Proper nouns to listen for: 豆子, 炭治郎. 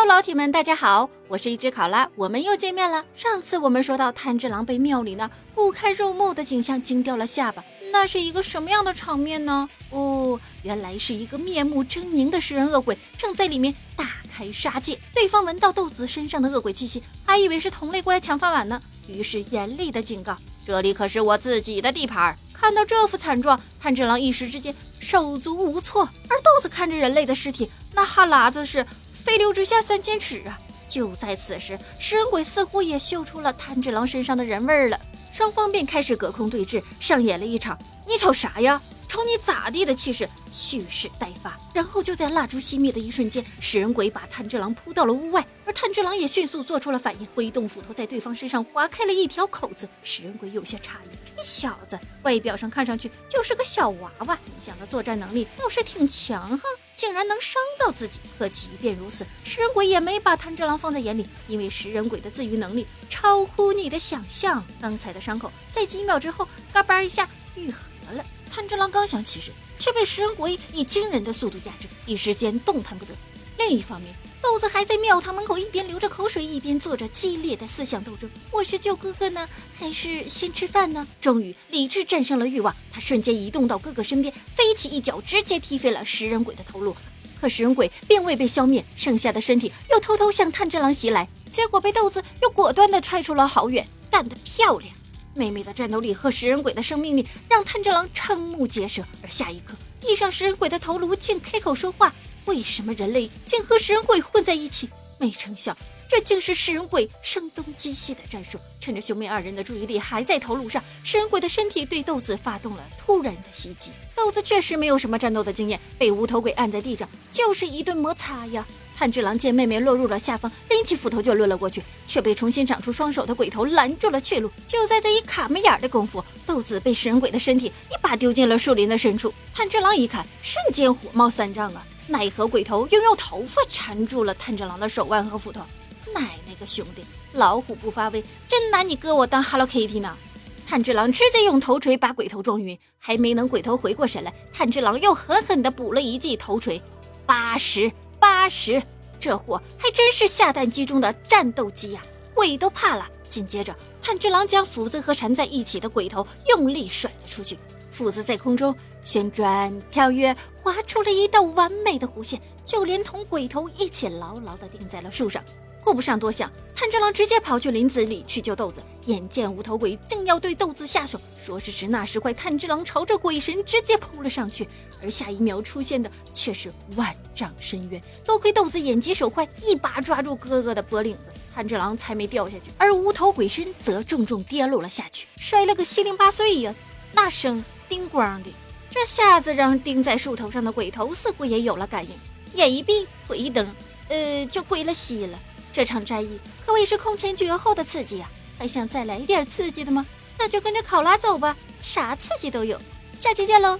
Hello， 老铁们，大家好，我是一只考拉，我们又见面了。上次我们说到炭治郎被庙里那不堪入目的景象惊掉了下巴，那是一个什么样的场面呢？哦，原来是一个面目狰狞的食人恶鬼正在里面大开杀戒。对方闻到豆子身上的恶鬼气息，还以为是同类过来抢饭碗呢，于是严厉的警告：“这里可是我自己的地盘。”看到这副惨状，炭治郎一时之间手足无措。而豆子看着人类的尸体，那哈喇子是飞流直下3000尺啊！就在此时，食人鬼似乎也嗅出了炭治郎身上的人味了，双方便开始隔空对峙，上演了一场“你瞅啥呀，瞅你咋地”的气势蓄势待发。然后就在蜡烛熄灭的一瞬间，食人鬼把炭治郎扑到了屋外，而炭治郎也迅速做出了反应，挥动斧头在对方身上划开了一条口子。食人鬼有些诧异，这小子外表上看上去就是个小娃娃，没想到作战能力倒是挺强横，竟然能伤到自己。可即便如此，食人鬼也没把炭治郎放在眼里，因为食人鬼的自愈能力超乎你的想象。刚才的伤口在几秒之后嘎巴一下愈合了。炭治郎刚想起身，却被食人鬼以惊人的速度压制，一时间动弹不得。另一方面，豆子还在庙堂门口一边流着口水一边做着激烈的思想斗争，我是救哥哥呢，还是先吃饭呢？终于理智战胜了欲望，他瞬间移动到哥哥身边，飞起一脚直接踢飞了食人鬼的头颅。可食人鬼并未被消灭，剩下的身体又偷偷向炭治郎袭来，结果被豆子又果断地踹出了好远，干得漂亮。妹妹的战斗力和食人鬼的生命力让炭治郎瞠目结舌，而下一刻地上食人鬼的头颅竟开口说话，为什么人类竟和食人鬼混在一起？没成想，这竟是食人鬼声东击西的战术。趁着兄妹二人的注意力还在头颅上，食人鬼的身体对豆子发动了突然的袭击。豆子确实没有什么战斗的经验，被无头鬼按在地上就是一顿摩擦呀。炭治郎见妹妹落入了下风，拎起斧头就抡了过去，却被重新长出双手的鬼头拦住了去路。就在这一卡门眼的功夫，豆子被食人鬼的身体一把丢进了树林的深处。炭治郎一看，瞬间火冒三丈啊！奈何鬼头又用头发缠住了炭治郎的手腕和斧头。奶奶个兄弟，老虎不发威，真拿你哥我当 Hello Kitty 呢！炭治郎直接用头锤把鬼头撞晕，还没能鬼头回过神来，炭治郎又狠狠地补了一记头锤，80！这货还真是下蛋鸡中的战斗机呀，鬼都怕了。紧接着，炭治郎将斧子和缠在一起的鬼头用力甩了出去，斧子在空中旋转跳跃，划出了一道完美的弧线，就连同鬼头一起牢牢地钉在了树上。顾不上多想，炭治郎直接跑去林子里去救豆子。眼见无头鬼正要对豆子下手，说时迟那时快，炭治郎朝着鬼神直接扑了上去，而下一秒出现的却是万丈深渊。多亏豆子眼疾手快，一把抓住哥哥的脖领子，炭治郎才没掉下去，而无头鬼身则重重跌落了下去，摔了个7零8碎呀，那声叮咣的。这下子让钉在树头上的鬼头似乎也有了感应，眼一闭腿一蹬，就归了西了。这场战役可谓是空前绝后的刺激啊！还想再来一点刺激的吗？那就跟着考拉走吧，啥刺激都有。下期见喽！